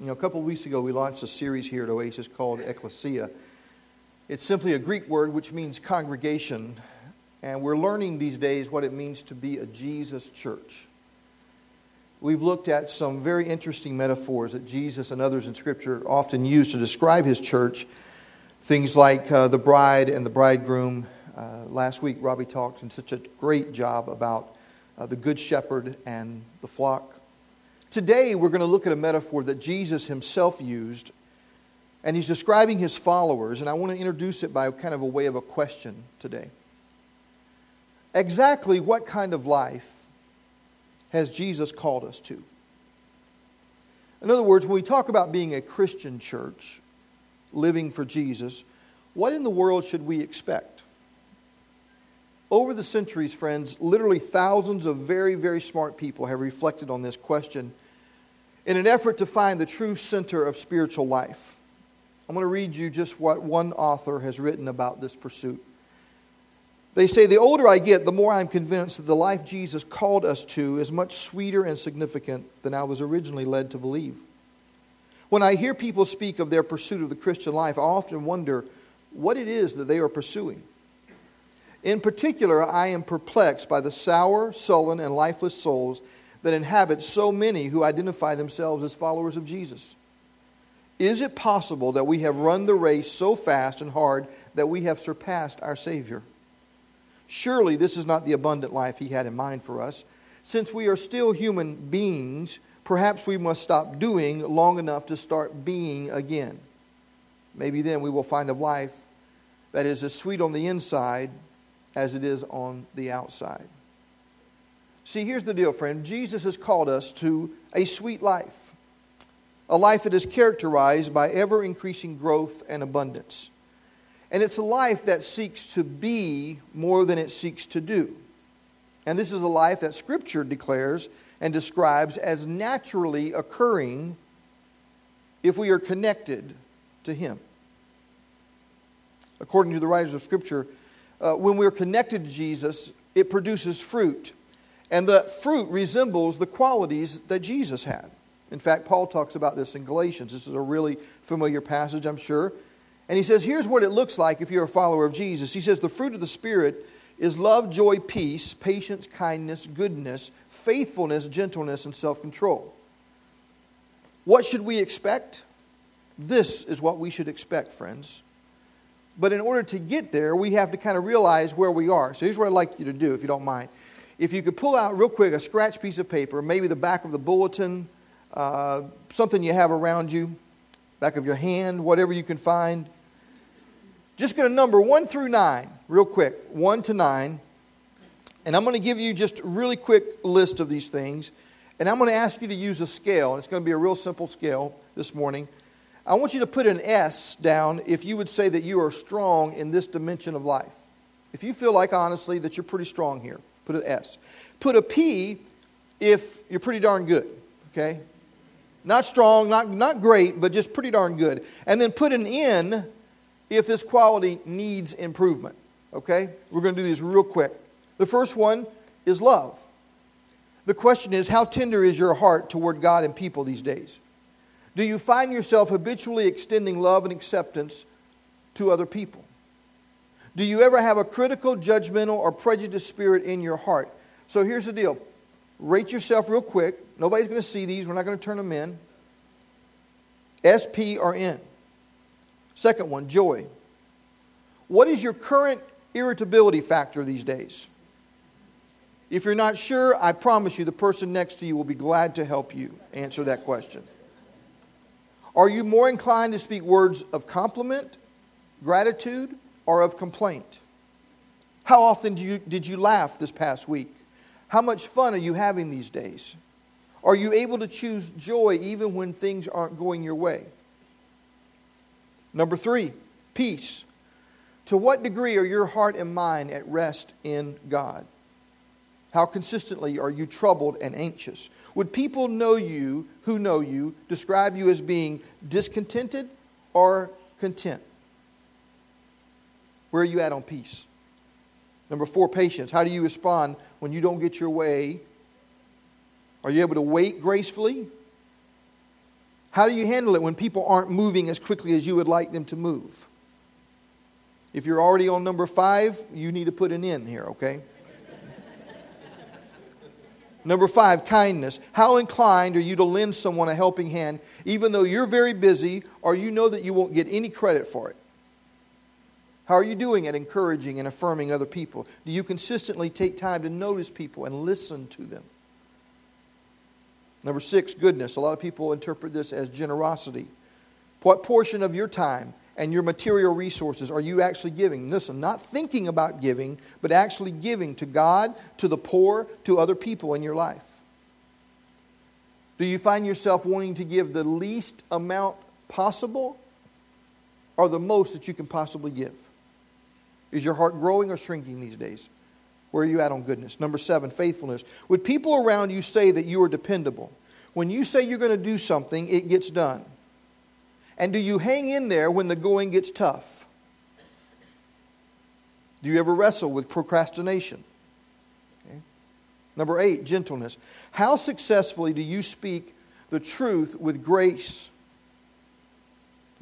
You know, a couple of weeks ago, we launched a series here at Oasis called Ekklesia. It's simply a Greek word which means congregation, and we're learning these days what it means to be a Jesus church. We've looked at some very interesting metaphors that Jesus and others in Scripture often use to describe His church, things like the bride and the bridegroom. Last week, Robbie talked in such a great job about the good shepherd and the flock. Today, we're going to look at a metaphor that Jesus himself used, and he's describing his followers, and I want to introduce it by kind of a way of a question today. Exactly what kind of life has Jesus called us to? In other words, when we talk about being a Christian church, living for Jesus, what in the world should we expect? Over the centuries, friends, literally thousands of very, very smart people have reflected on this question in an effort to find the true center of spiritual life. I'm going to read you just what one author has written about this pursuit. They say, "The older I get, the more I'm convinced that the life Jesus called us to is much sweeter and significant than I was originally led to believe. When I hear people speak of their pursuit of the Christian life, I often wonder what it is that they are pursuing. In particular, I am perplexed by the sour, sullen, and lifeless souls that inhabit so many who identify themselves as followers of Jesus. Is it possible that we have run the race so fast and hard that we have surpassed our Savior? Surely this is not the abundant life He had in mind for us. Since we are still human beings, perhaps we must stop doing long enough to start being again. Maybe then we will find a life that is as sweet on the inside as it is on the outside." See, here's the deal, friend. Jesus has called us to a sweet life, a life that is characterized by ever-increasing growth and abundance. And it's a life that seeks to be more than it seeks to do. And this is a life that Scripture declares and describes as naturally occurring if we are connected to Him. According to the writers of Scripture, when we are connected to Jesus, it produces fruit. And the fruit resembles the qualities that Jesus had. In fact, Paul talks about this in Galatians. This is a really familiar passage, I'm sure. And he says, here's what it looks like if you're a follower of Jesus. He says, the fruit of the Spirit is love, joy, peace, patience, kindness, goodness, faithfulness, gentleness, and self-control. What should we expect? This is what we should expect, friends. But in order to get there, we have to kind of realize where we are. So here's what I'd like you to do, if you don't mind. If you could pull out real quick a scratch piece of paper, maybe the back of the bulletin, something you have around you, back of your hand, whatever you can find. Just going to number 1 through 9 real quick, 1 to 9. And I'm going to give you just a really quick list of these things. And I'm going to ask you to use a scale. It's going to be a real simple scale this morning. I want you to put an S down if you would say that you are strong in this dimension of life. If you feel like, honestly, that you're pretty strong here, put an S. Put a P if you're pretty darn good, okay? Not strong, not great, but just pretty darn good. And then put an N if this quality needs improvement, okay? We're going to do these real quick. The first one is love. The question is, how tender is your heart toward God and people these days? Do you find yourself habitually extending love and acceptance to other people? Do you ever have a critical, judgmental, or prejudiced spirit in your heart? So here's the deal. Rate yourself real quick. Nobody's going to see these. We're not going to turn them in. S, P, or N. Second one, joy. What is your current irritability factor these days? If you're not sure, I promise you the person next to you will be glad to help you answer that question. Are you more inclined to speak words of compliment, gratitude, or of complaint? How often did you laugh this past week? How much fun are you having these days? Are you able to choose joy even when things aren't going your way? Number 3, peace. To what degree are your heart and mind at rest in God? How consistently are you troubled and anxious? Would people who know you describe you as being discontented or content? Where are you at on peace? Number 4, patience. How do you respond when you don't get your way? Are you able to wait gracefully? How do you handle it when people aren't moving as quickly as you would like them to move? If you're already on number 5, you need to put an in here, okay? Number 5, kindness. How inclined are you to lend someone a helping hand, even though you're very busy or you know that you won't get any credit for it? How are you doing at encouraging and affirming other people? Do you consistently take time to notice people and listen to them? Number 6, goodness. A lot of people interpret this as generosity. What portion of your time and your material resources are you actually giving? Listen, not thinking about giving, but actually giving to God, to the poor, to other people in your life. Do you find yourself wanting to give the least amount possible or the most that you can possibly give? Is your heart growing or shrinking these days? Where are you at on goodness? Number 7, faithfulness. Would people around you say that you are dependable? When you say you're going to do something, it gets done. And do you hang in there when the going gets tough? Do you ever wrestle with procrastination? Okay. Number 8, gentleness. How successfully do you speak the truth with grace?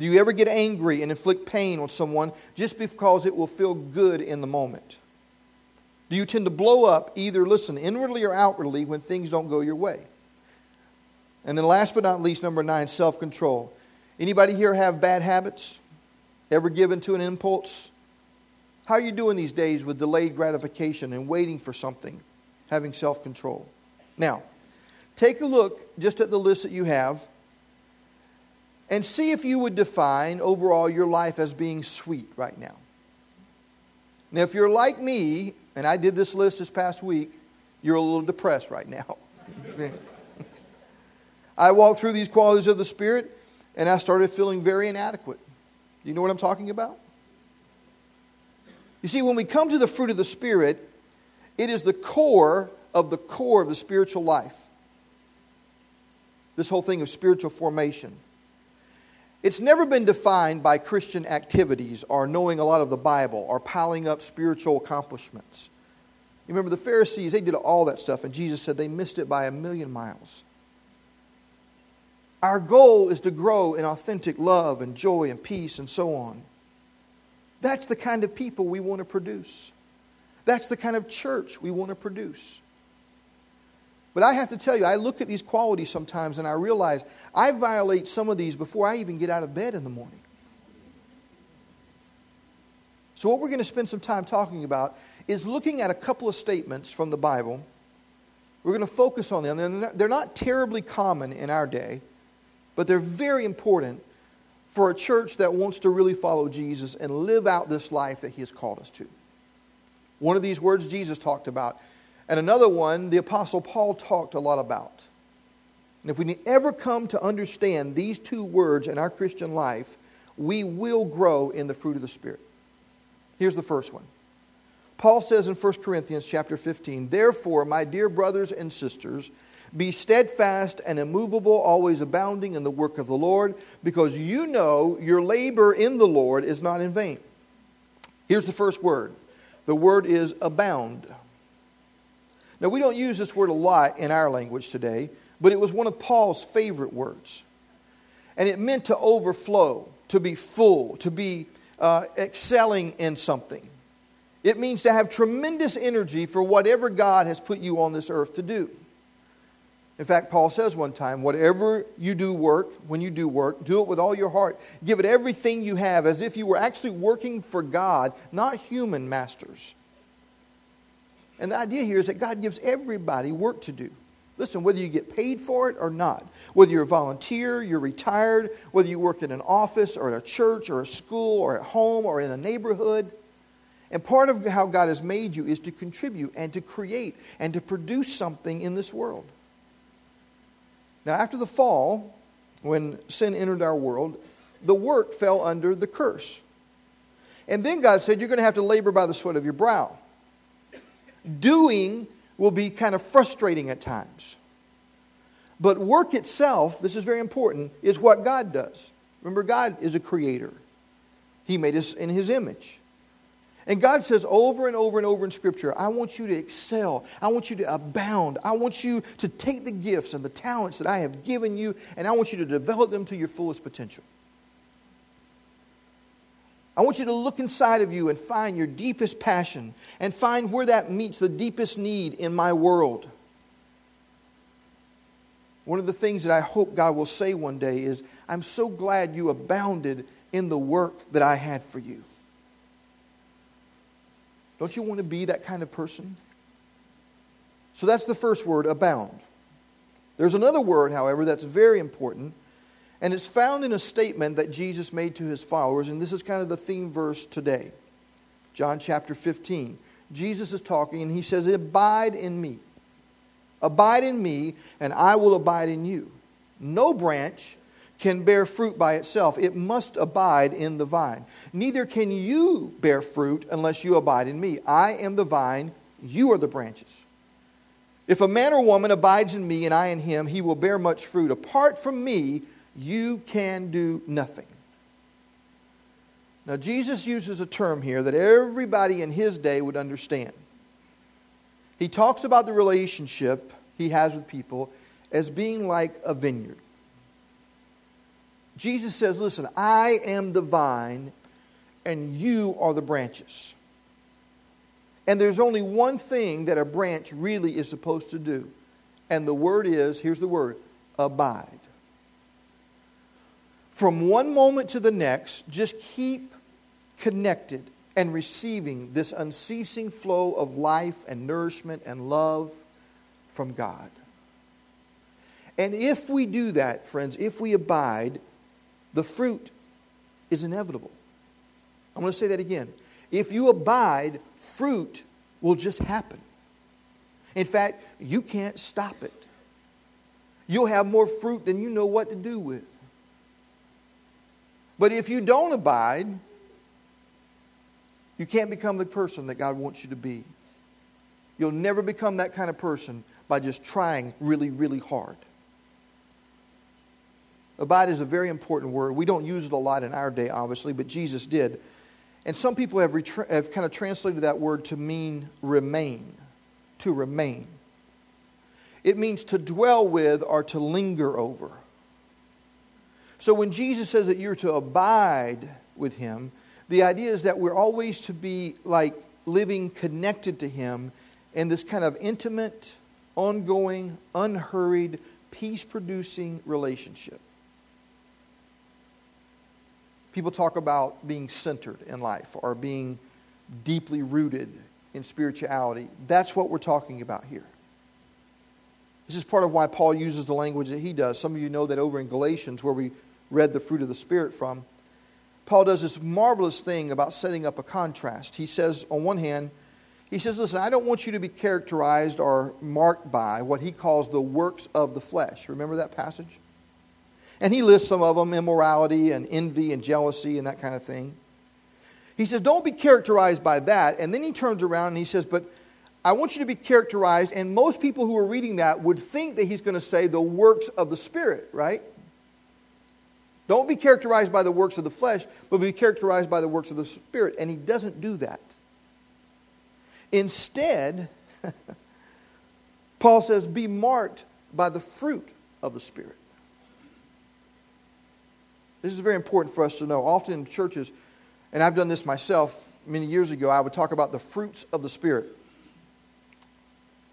Do you ever get angry and inflict pain on someone just because it will feel good in the moment? Do you tend to blow up either, listen, inwardly or outwardly when things don't go your way? And then last but not least, number 9, self-control. Anybody here have bad habits? Ever given to an impulse? How are you doing these days with delayed gratification and waiting for something? Having self-control. Now, take a look just at the list that you have and see if you would define overall your life as being sweet right now. Now, if you're like me, and I did this list this past week, you're a little depressed right now. I walked through these qualities of the Spirit, and I started feeling very inadequate. You know what I'm talking about? You see, when we come to the fruit of the Spirit, it is the core of the spiritual life. This whole thing of spiritual formation. It's never been defined by Christian activities or knowing a lot of the Bible or piling up spiritual accomplishments. You remember the Pharisees, they did all that stuff, and Jesus said they missed it by a million miles. Our goal is to grow in authentic love and joy and peace and so on. That's the kind of people we want to produce. That's the kind of church we want to produce. But I have to tell you, I look at these qualities sometimes and I realize I violate some of these before I even get out of bed in the morning. So what we're going to spend some time talking about is looking at a couple of statements from the Bible. We're going to focus on them. They're not terribly common in our day, but they're very important for a church that wants to really follow Jesus and live out this life that He has called us to. One of these words Jesus talked about. And another one, the Apostle Paul talked a lot about. And if we ever come to understand these two words in our Christian life, we will grow in the fruit of the Spirit. Here's the first one. Paul says in 1 Corinthians chapter 15, "Therefore, my dear brothers and sisters, be steadfast and immovable, always abounding in the work of the Lord, because you know your labor in the Lord is not in vain." Here's the first word. The word is abound. Now, we don't use this word a lot in our language today, but it was one of Paul's favorite words. And it meant to overflow, to be full, to be excelling in something. It means to have tremendous energy for whatever God has put you on this earth to do. In fact, Paul says one time, whatever you do work, when you do it with all your heart. Give it everything you have as if you were actually working for God, not human masters. And the idea here is that God gives everybody work to do. Listen, whether you get paid for it or not, whether you're a volunteer, you're retired, whether you work in an office or at a church or a school or at home or in a neighborhood. And part of how God has made you is to contribute and to create and to produce something in this world. Now, after the fall, when sin entered our world, the work fell under the curse. And then God said, you're going to have to labor by the sweat of your brow. Doing will be kind of frustrating at times. But work itself, this is very important, is what God does. Remember, God is a creator. He made us in His image. And God says over and over and over in Scripture, I want you to excel. I want you to abound. I want you to take the gifts and the talents that I have given you, and I want you to develop them to your fullest potential. I want you to look inside of you and find your deepest passion and find where that meets the deepest need in my world. One of the things that I hope God will say one day is, I'm so glad you abounded in the work that I had for you. Don't you want to be that kind of person? So that's the first word, abound. There's another word, however, that's very important, and it's found in a statement that Jesus made to his followers, and this is kind of the theme verse today. John chapter 15. Jesus is talking, and he says, abide in me. Abide in me, and I will abide in you. No branch can bear fruit by itself. It must abide in the vine. Neither can you bear fruit unless you abide in me. I am the vine, you are the branches. If a man or woman abides in me and I in him, he will bear much fruit. Apart from me, you can do nothing. Now, Jesus uses a term here that everybody in his day would understand. He talks about the relationship he has with people as being like a vineyard. Jesus says, listen, I am the vine and you are the branches. And there's only one thing that a branch really is supposed to do. And the word is, here's the word, abide. From one moment to the next, just keep connected and receiving this unceasing flow of life and nourishment and love from God. And if we do that, friends, if we abide, the fruit is inevitable. I'm going to say that again. If you abide, fruit will just happen. In fact, you can't stop it. You'll have more fruit than you know what to do with. But if you don't abide, you can't become the person that God wants you to be. You'll never become that kind of person by just trying really, really hard. Abide is a very important word. We don't use it a lot in our day, obviously, but Jesus did. And some people have kind of translated that word to mean remain, to remain. It means to dwell with or to linger over. So when Jesus says that you're to abide with him, the idea is that we're always to be like living connected to him in this kind of intimate, ongoing, unhurried, peace-producing relationship. People talk about being centered in life or being deeply rooted in spirituality. That's what we're talking about here. This is part of why Paul uses the language that he does. Some of you know that over in Galatians, where we read the fruit of the Spirit from, Paul does this marvelous thing about setting up a contrast. He says, on one hand, he says, listen, I don't want you to be characterized or marked by what he calls the works of the flesh. Remember that passage? And he lists some of them, immorality and envy and jealousy and that kind of thing. He says, don't be characterized by that. And then he turns around and he says, but I want you to be characterized. And most people who are reading that would think that he's going to say the works of the Spirit, right? Don't be characterized by the works of the flesh, but be characterized by the works of the Spirit. And he doesn't do that. Instead, Paul says, be marked by the fruit of the Spirit. This is very important for us to know. Often in churches, and I've done this myself many years ago, I would talk about the fruits of the Spirit.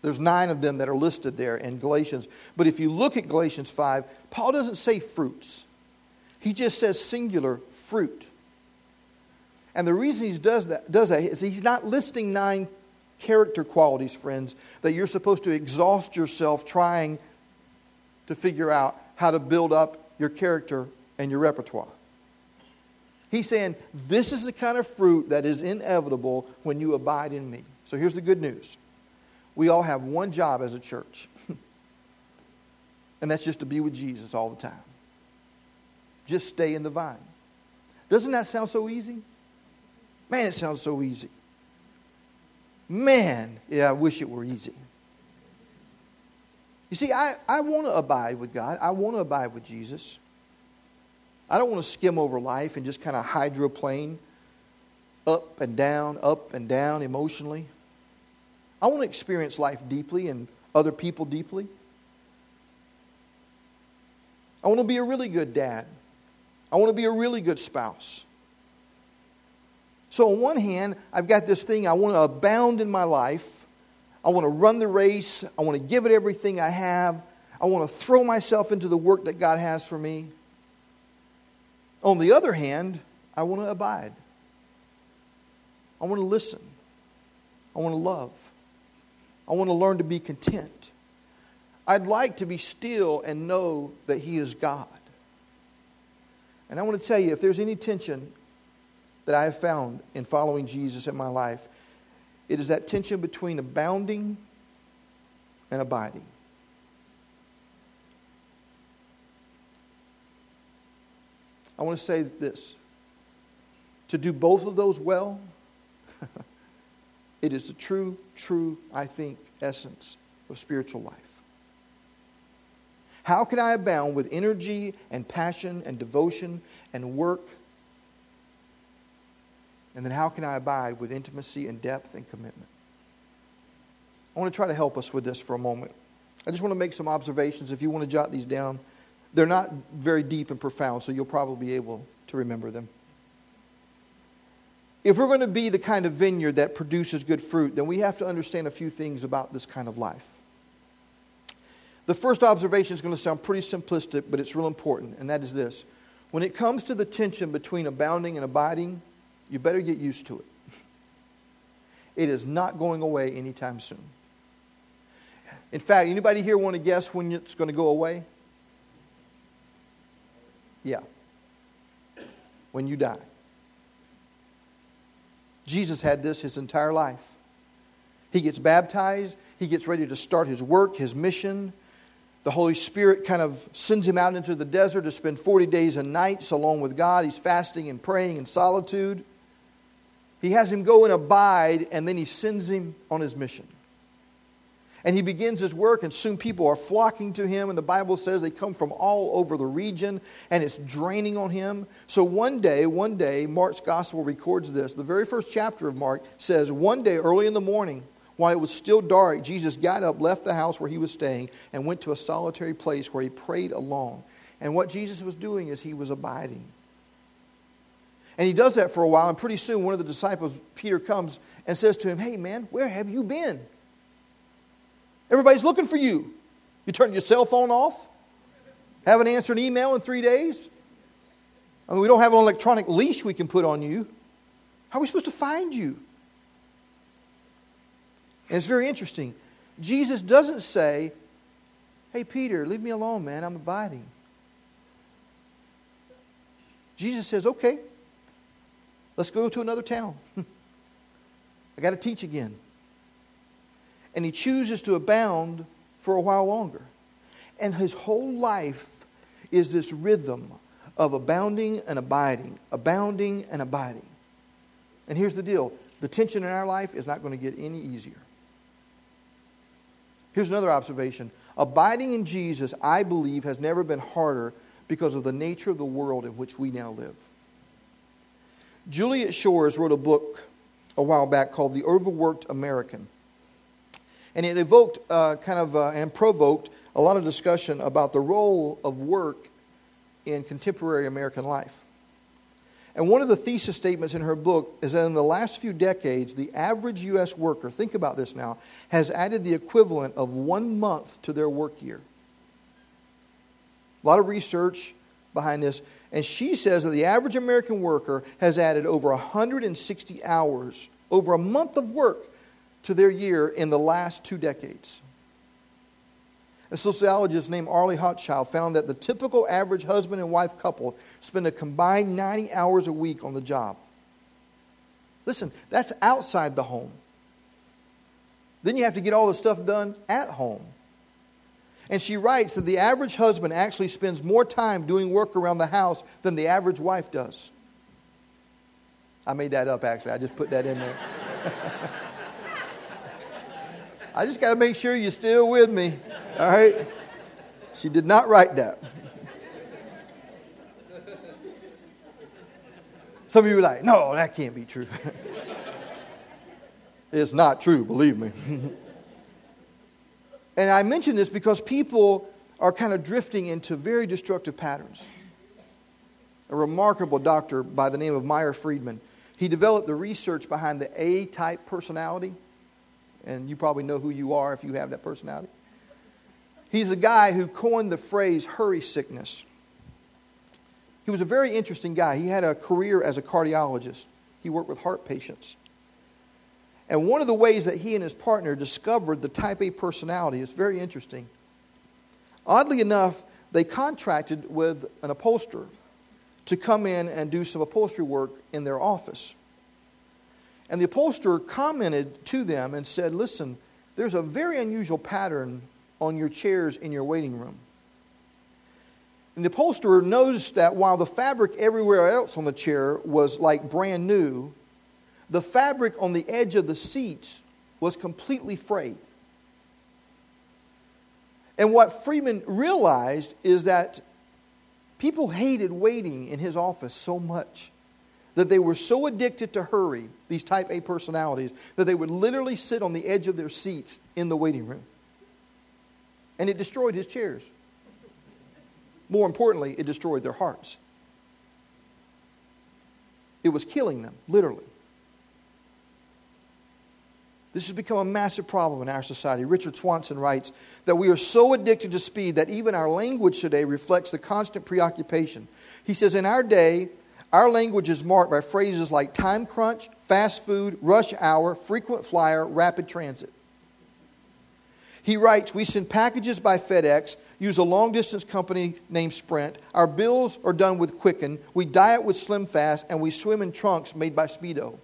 There's 9 of them that are listed there in Galatians. But if you look at Galatians 5, Paul doesn't say fruits. He just says singular fruit. And the reason he does that is he's not listing 9 character qualities, friends, that you're supposed to exhaust yourself trying to figure out how to build up your character and your repertoire. He's saying, this is the kind of fruit that is inevitable when you abide in me. So here's the good news. We all have one job as a church. And that's just to be with Jesus all the time. Just stay in the vine. Doesn't that sound so easy? Man, it sounds so easy. Man, yeah, I wish it were easy. You see, I want to abide with God. I want to abide with Jesus. I don't want to skim over life and just kind of hydroplane. up and down emotionally. I want to experience life deeply and other people deeply. I want to be a really good dad. I want to be a really good spouse. So on one hand, I've got this thing, I want to abound in my life. I want to run the race. I want to give it everything I have. I want to throw myself into the work that God has for me. On the other hand, I want to abide. I want to listen. I want to love. I want to learn to be content. I'd like to be still and know that He is God. And I want to tell you, if there's any tension that I have found in following Jesus in my life, it is that tension between abounding and abiding. I want to say this. To do both of those well, it is the true, I think, essence of spiritual life. How can I abound with energy and passion and devotion and work? And then how can I abide with intimacy and depth and commitment? I want to try to help us with this for a moment. I just want to make some observations. If you want to jot these down, they're not very deep and profound, so you'll probably be able to remember them. If we're going to be the kind of vineyard that produces good fruit, then we have to understand a few things about this kind of life. The first observation is going to sound pretty simplistic, but it's real important, and that is this. When it comes to the tension between abounding and abiding, you better get used to it. It is not going away anytime soon. In fact, anybody here want to guess when it's going to go away? Yeah. When you die. Jesus had this His entire life. He gets baptized. He gets ready to start His work, His mission. The Holy Spirit kind of sends Him out into the desert to spend 40 days and nights alone with God. He's fasting and praying in solitude. He has Him go and abide, and then He sends Him on His mission. And He begins His work, and soon people are flocking to Him, and the Bible says they come from all over the region, and it's draining on Him. So one day, Mark's gospel records this. The very first chapter of Mark says, one day early in the morning, while it was still dark, Jesus got up, left the house where He was staying, and went to a solitary place where He prayed alone. And what Jesus was doing is He was abiding. And He does that for a while, and pretty soon one of the disciples, Peter, comes and says to Him, "Hey man, where have you been? Everybody's looking for you. You turned your cell phone off? Haven't answered an email in 3 days? I mean, we don't have an electronic leash we can put on you. How are we supposed to find you?" And it's very interesting. Jesus doesn't say, "Hey, Peter, leave me alone, man. I'm abiding." Jesus says, "Okay, let's go to another town. I got to teach again." And He chooses to abound for a while longer. And His whole life is this rhythm of abounding and abiding, abounding and abiding. And here's the deal. The tension in our life is not going to get any easier. Here's another observation. Abiding in Jesus, I believe, has never been harder because of the nature of the world in which we now live. Juliet Shores wrote a book a while back called The Overworked American. And it evoked and provoked a lot of discussion about the role of work in contemporary American life. And one of the thesis statements in her book is that in the last few decades, the average U.S. worker, think about this now, has added the equivalent of 1 month to their work year. A lot of research behind this. And she says that the average American worker has added over 160 hours, over a month of work to their year in the last 2 decades. A sociologist named Arlie Hochschild found that the typical average husband and wife couple spend a combined 90 hours a week on the job. Listen, that's outside the home. Then you have to get all the stuff done at home. And she writes that the average husband actually spends more time doing work around the house than the average wife does. I made that up, actually. I just put that in there. I just got to make sure you're still with me. All right? She did not write that. Some of you are like, no, that can't be true. It's not true, believe me. And I mention this because people are kind of drifting into very destructive patterns. A remarkable doctor by the name of Meyer Friedman, he developed the research behind the A-type personality. And you probably know who you are if you have that personality. He's a guy who coined the phrase hurry sickness. He was a very interesting guy. He had a career as a cardiologist. He worked with heart patients. And one of the ways that he and his partner discovered the type A personality is very interesting. Oddly enough, they contracted with an upholsterer to come in and do some upholstery work in their office. And the upholsterer commented to them and said, listen, there's a very unusual pattern on your chairs in your waiting room. And the upholsterer noticed that while the fabric everywhere else on the chair was like brand new, the fabric on the edge of the seats was completely frayed. And what Friedman realized is that people hated waiting in his office so much that they were so addicted to hurry, these type A personalities, that they would literally sit on the edge of their seats in the waiting room. And it destroyed his chairs. More importantly, it destroyed their hearts. It was killing them, literally. This has become a massive problem in our society. Richard Swanson writes that we are so addicted to speed that even our language today reflects the constant preoccupation. He says, in our day, our language is marked by phrases like time crunch, fast food, rush hour, frequent flyer, rapid transit. He writes, we send packages by FedEx, use a long-distance company named Sprint, our bills are done with Quicken, we diet with Slim Fast, and we swim in trunks made by Speedo.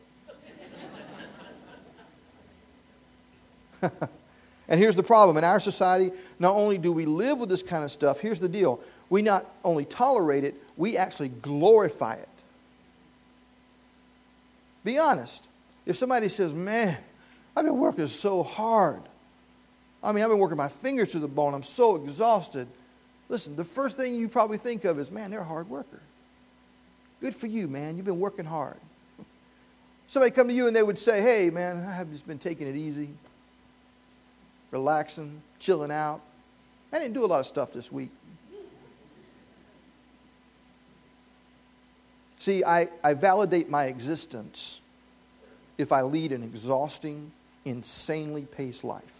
And here's the problem. In our society, not only do we live with this kind of stuff, here's the deal. We not only tolerate it, we actually glorify it. Be honest. If somebody says, man, I've been working so hard. I mean, I've been working my fingers to the bone. I'm so exhausted. Listen, the first thing you probably think of is, man, they're a hard worker. Good for you, man. You've been working hard. Somebody come to you and they would say, hey, man, I have just been taking it easy. Relaxing, chilling out. I didn't do a lot of stuff this week. See, I validate my existence if I lead an exhausting, insanely paced life.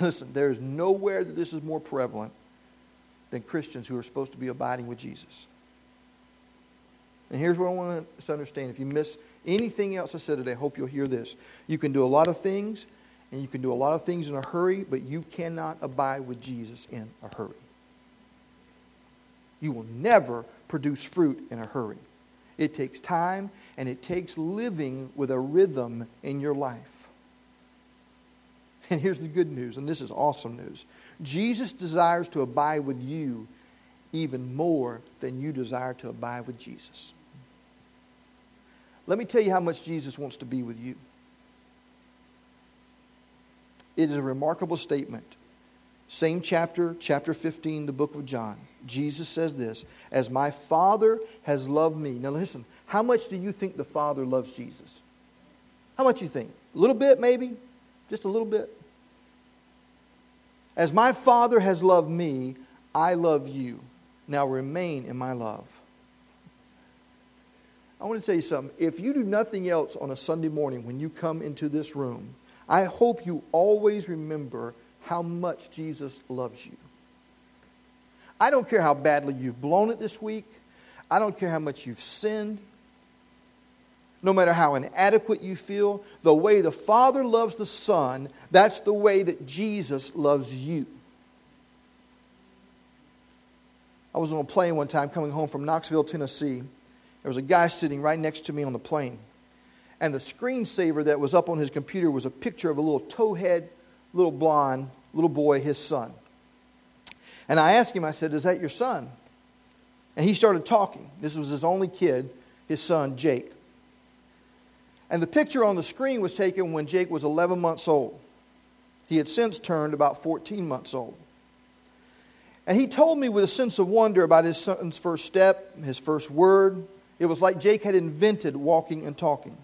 Listen, there is nowhere that this is more prevalent than Christians who are supposed to be abiding with Jesus. And here's what I want us to understand. If you miss anything else I said today, I hope you'll hear this. You can do a lot of things, and you can do a lot of things in a hurry, but you cannot abide with Jesus in a hurry. You will never produce fruit in a hurry. It takes time, and it takes living with a rhythm in your life. And here's the good news, and this is awesome news. Jesus desires to abide with you even more than you desire to abide with Jesus. Let me tell you how much Jesus wants to be with you. It is a remarkable statement. Same chapter, chapter 15, the book of John. Jesus says this, as my Father has loved me. Now listen, how much do you think the Father loves Jesus? How much do you think? A little bit maybe? Just a little bit? As my Father has loved me, I love you. Now remain in my love. I want to tell you something. If you do nothing else on a Sunday morning when you come into this room, I hope you always remember how much Jesus loves you. I don't care how badly you've blown it this week. I don't care how much you've sinned. No matter how inadequate you feel, the way the Father loves the Son, that's the way that Jesus loves you. I was on a plane one time coming home from Knoxville, Tennessee. There was a guy sitting right next to me on the plane. And the screensaver that was up on his computer was a picture of a little towhead, little blonde, little boy, his son. And I asked him, I said, is that your son? And he started talking. This was his only kid, his son, Jake. And the picture on the screen was taken when Jake was 11 months old. He had since turned about 14 months old. And he told me with a sense of wonder about his son's first step, his first word. It was like Jake had invented walking and talking.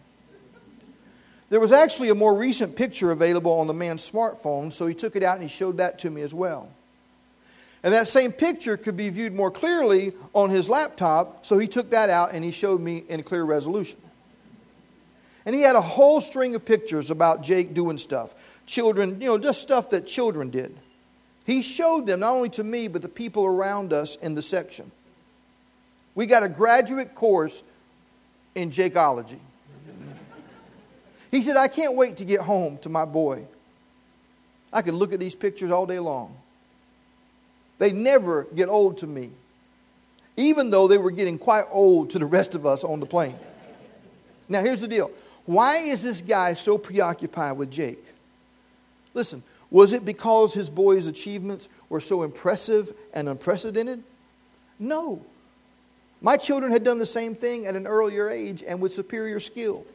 There was actually a more recent picture available on the man's smartphone, so he took it out and he showed that to me as well. And that same picture could be viewed more clearly on his laptop, so he took that out and he showed me in clear resolution. And he had a whole string of pictures about Jake doing stuff. Children, just stuff that children did. He showed them, not only to me, but the people around us in the section. We got a graduate course in Jakeology. He said, I can't wait to get home to my boy. I could look at these pictures all day long. They never get old to me, even though they were getting quite old to the rest of us on the plane. Now, here's the deal. Why is this guy so preoccupied with Jake? Listen, was it because his boy's achievements were so impressive and unprecedented? No. My children had done the same thing at an earlier age and with superior skill.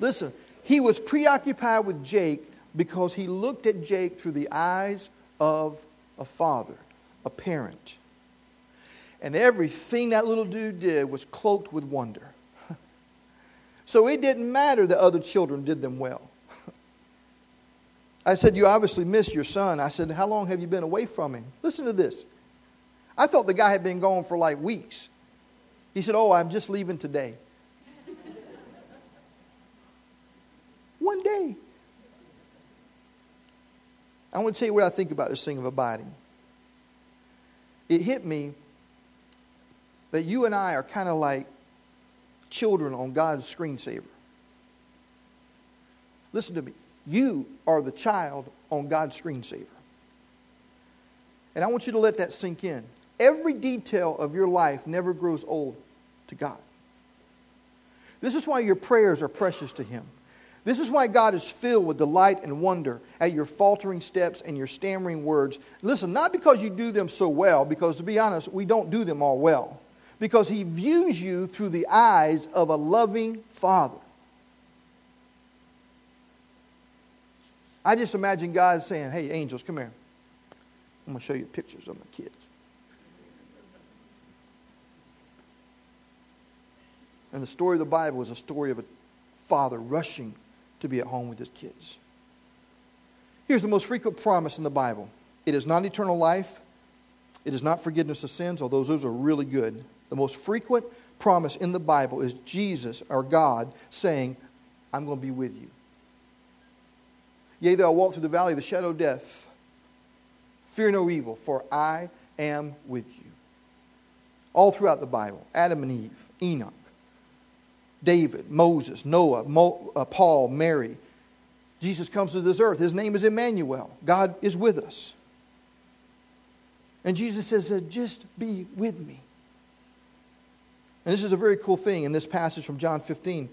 Listen, he was preoccupied with Jake because he looked at Jake through the eyes of a father, a parent. And everything that little dude did was cloaked with wonder. So it didn't matter that other children did them well. I said, you obviously miss your son. I said, how long have you been away from him? Listen to this. I thought the guy had been gone for like weeks. He said, I'm just leaving today. One day. I want to tell you what I think about this thing of abiding. It hit me that you and I are kind of like children on God's screensaver. Listen to me. You are the child on God's screensaver. And I want you to let that sink in. Every detail of your life never grows old to God. This is why your prayers are precious to Him. This is why God is filled with delight and wonder at your faltering steps and your stammering words. Listen, not because you do them so well, because to be honest, we don't do them all well. Because He views you through the eyes of a loving Father. I just imagine God saying, hey, angels, come here. I'm going to show you pictures of my kids. And the story of the Bible is a story of a father rushing to be at home with his kids. Here's the most frequent promise in the Bible. It is not eternal life. It is not forgiveness of sins, although those are really good. The most frequent promise in the Bible is Jesus, our God, saying, I'm going to be with you. Yea, though I walk through the valley of the shadow of death, fear no evil, for I am with you. All throughout the Bible, Adam and Eve, Enoch, David, Moses, Noah, Paul, Mary. Jesus comes to this earth. His name is Emmanuel. God is with us. And Jesus says, just be with me. And this is a very cool thing in this passage from John 15.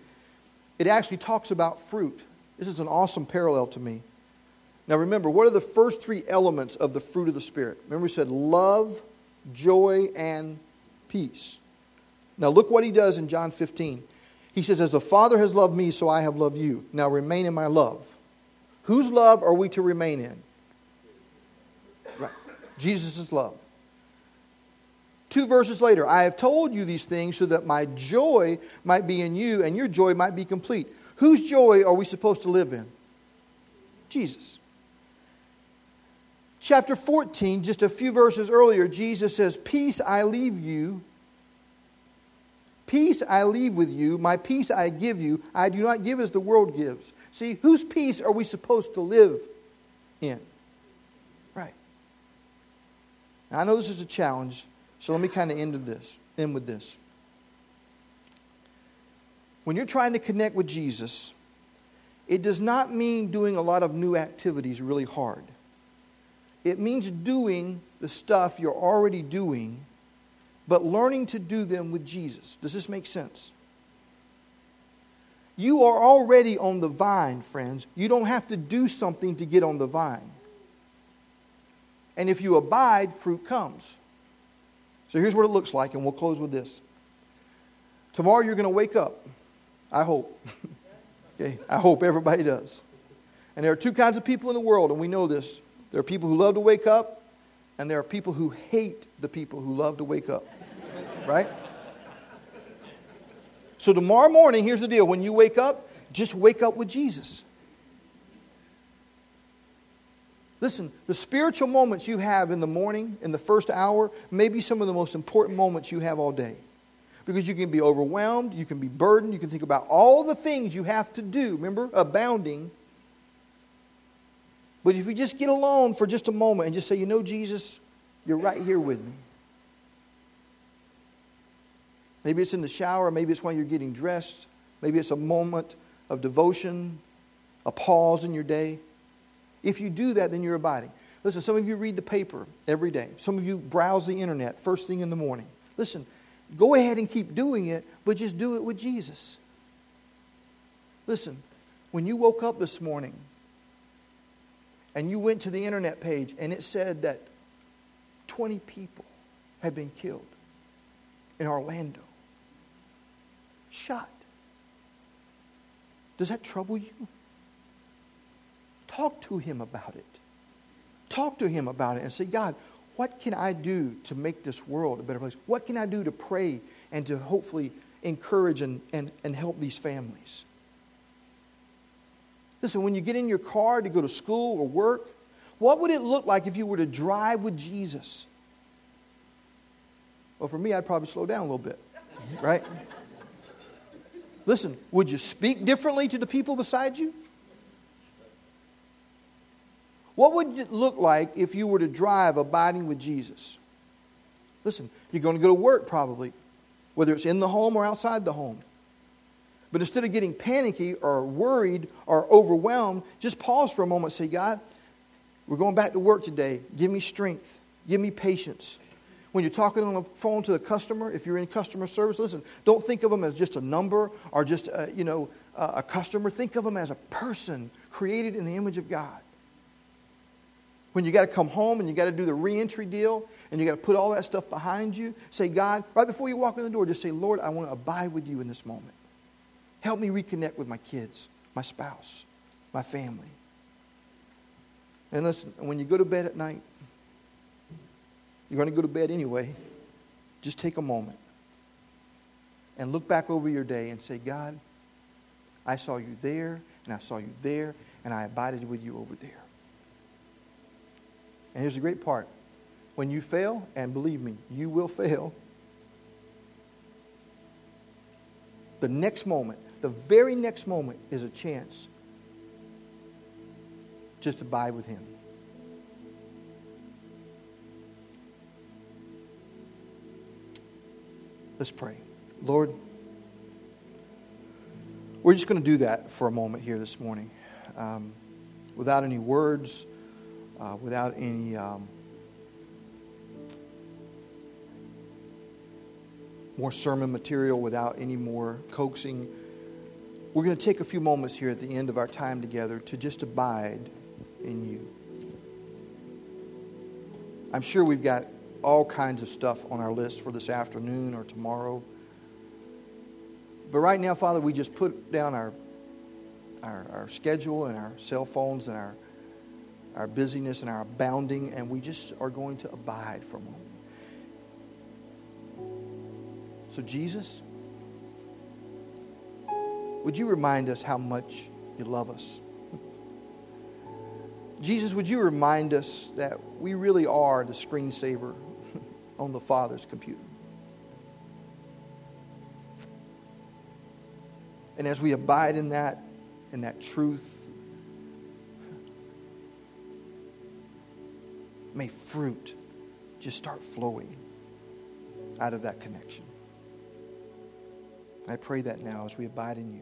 It actually talks about fruit. This is an awesome parallel to me. Now remember, what are the first three elements of the fruit of the Spirit? Remember we said love, joy, and peace. Now look what He does in John 15. He says, as the Father has loved me, so I have loved you. Now remain in my love. Whose love are we to remain in? Right. Jesus' love. 2 verses later, I have told you these things so that my joy might be in you and your joy might be complete. Whose joy are we supposed to live in? Jesus. Chapter 14, just a few verses earlier, Jesus says, peace I leave you. Peace I leave with you, my peace I give you, I do not give as the world gives. See, whose peace are we supposed to live in? Right. Now, I know this is a challenge, so let me kind of end with this. When you're trying to connect with Jesus, it does not mean doing a lot of new activities really hard. It means doing the stuff you're already doing, but learning to do them with Jesus. Does this make sense? You are already on the vine, friends. You don't have to do something to get on the vine. And if you abide, fruit comes. So here's what it looks like, and we'll close with this. Tomorrow you're going to wake up. I hope. Okay, I hope everybody does. And there are two kinds of people in the world, and we know this. There are people who love to wake up, And there are people who hate the people who love to wake up. Right? So tomorrow morning, here's the deal. When you wake up, just wake up with Jesus. Listen, the spiritual moments you have in the morning, in the first hour, may be some of the most important moments you have all day. Because you can be overwhelmed, you can be burdened, you can think about all the things you have to do. Remember, abounding. But if you just get alone for just a moment and just say, you know, Jesus, you're right here with me. Maybe it's in the shower, maybe it's while you're getting dressed. Maybe it's a moment of devotion, a pause in your day. If you do that, then you're abiding. Listen, some of you read the paper every day. Some of you browse the internet first thing in the morning. Listen, go ahead and keep doing it, but just do it with Jesus. Listen, when you woke up this morning and you went to the internet page and it said that 20 people had been killed in Orlando, shot. Does that trouble you? Talk to him about it. Talk to him about it and say, God, what can I do to make this world a better place? What can I do to pray and to hopefully encourage and help these families? Listen, when you get in your car to go to school or work, what would it look like if you were to drive with Jesus? Well, for me, I'd probably slow down a little bit, right? Listen, would you speak differently to the people beside you? What would it look like if you were to drive abiding with Jesus? Listen, you're going to go to work probably, whether it's in the home or outside the home. But instead of getting panicky or worried or overwhelmed, just pause for a moment and say, God, we're going back to work today. Give me strength. Give me patience. When you're talking on the phone to a customer, if you're in customer service, listen, don't think of them as just a number or just a customer. Think of them as a person created in the image of God. When you got to come home and you got to do the reentry deal and you got to put all that stuff behind you, say, God, right before you walk in the door, just say, Lord, I want to abide with you in this moment. Help me reconnect with my kids, my spouse, my family. And listen, when you go to bed at night, you're going to go to bed anyway. Just take a moment and look back over your day and say, God, I saw you there, and I saw you there, and I abided with you over there. And here's the great part. When you fail, and believe me, you will fail, the next moment, the very next moment is a chance just to abide with him. Let's pray. Lord, we're just going to do that for a moment here this morning. Without any words, without any more sermon material, without any more coaxing. We're going to take a few moments here at the end of our time together to just abide in you. I'm sure we've got all kinds of stuff on our list for this afternoon or tomorrow. But right now, Father, we just put down our schedule and our cell phones and our busyness and our abounding, and we just are going to abide for a moment. So Jesus, would you remind us how much you love us? Jesus, would you remind us that we really are the screensaver on the Father's computer? And as we abide in that truth, may fruit just start flowing out of that connection. I pray that now as we abide in you.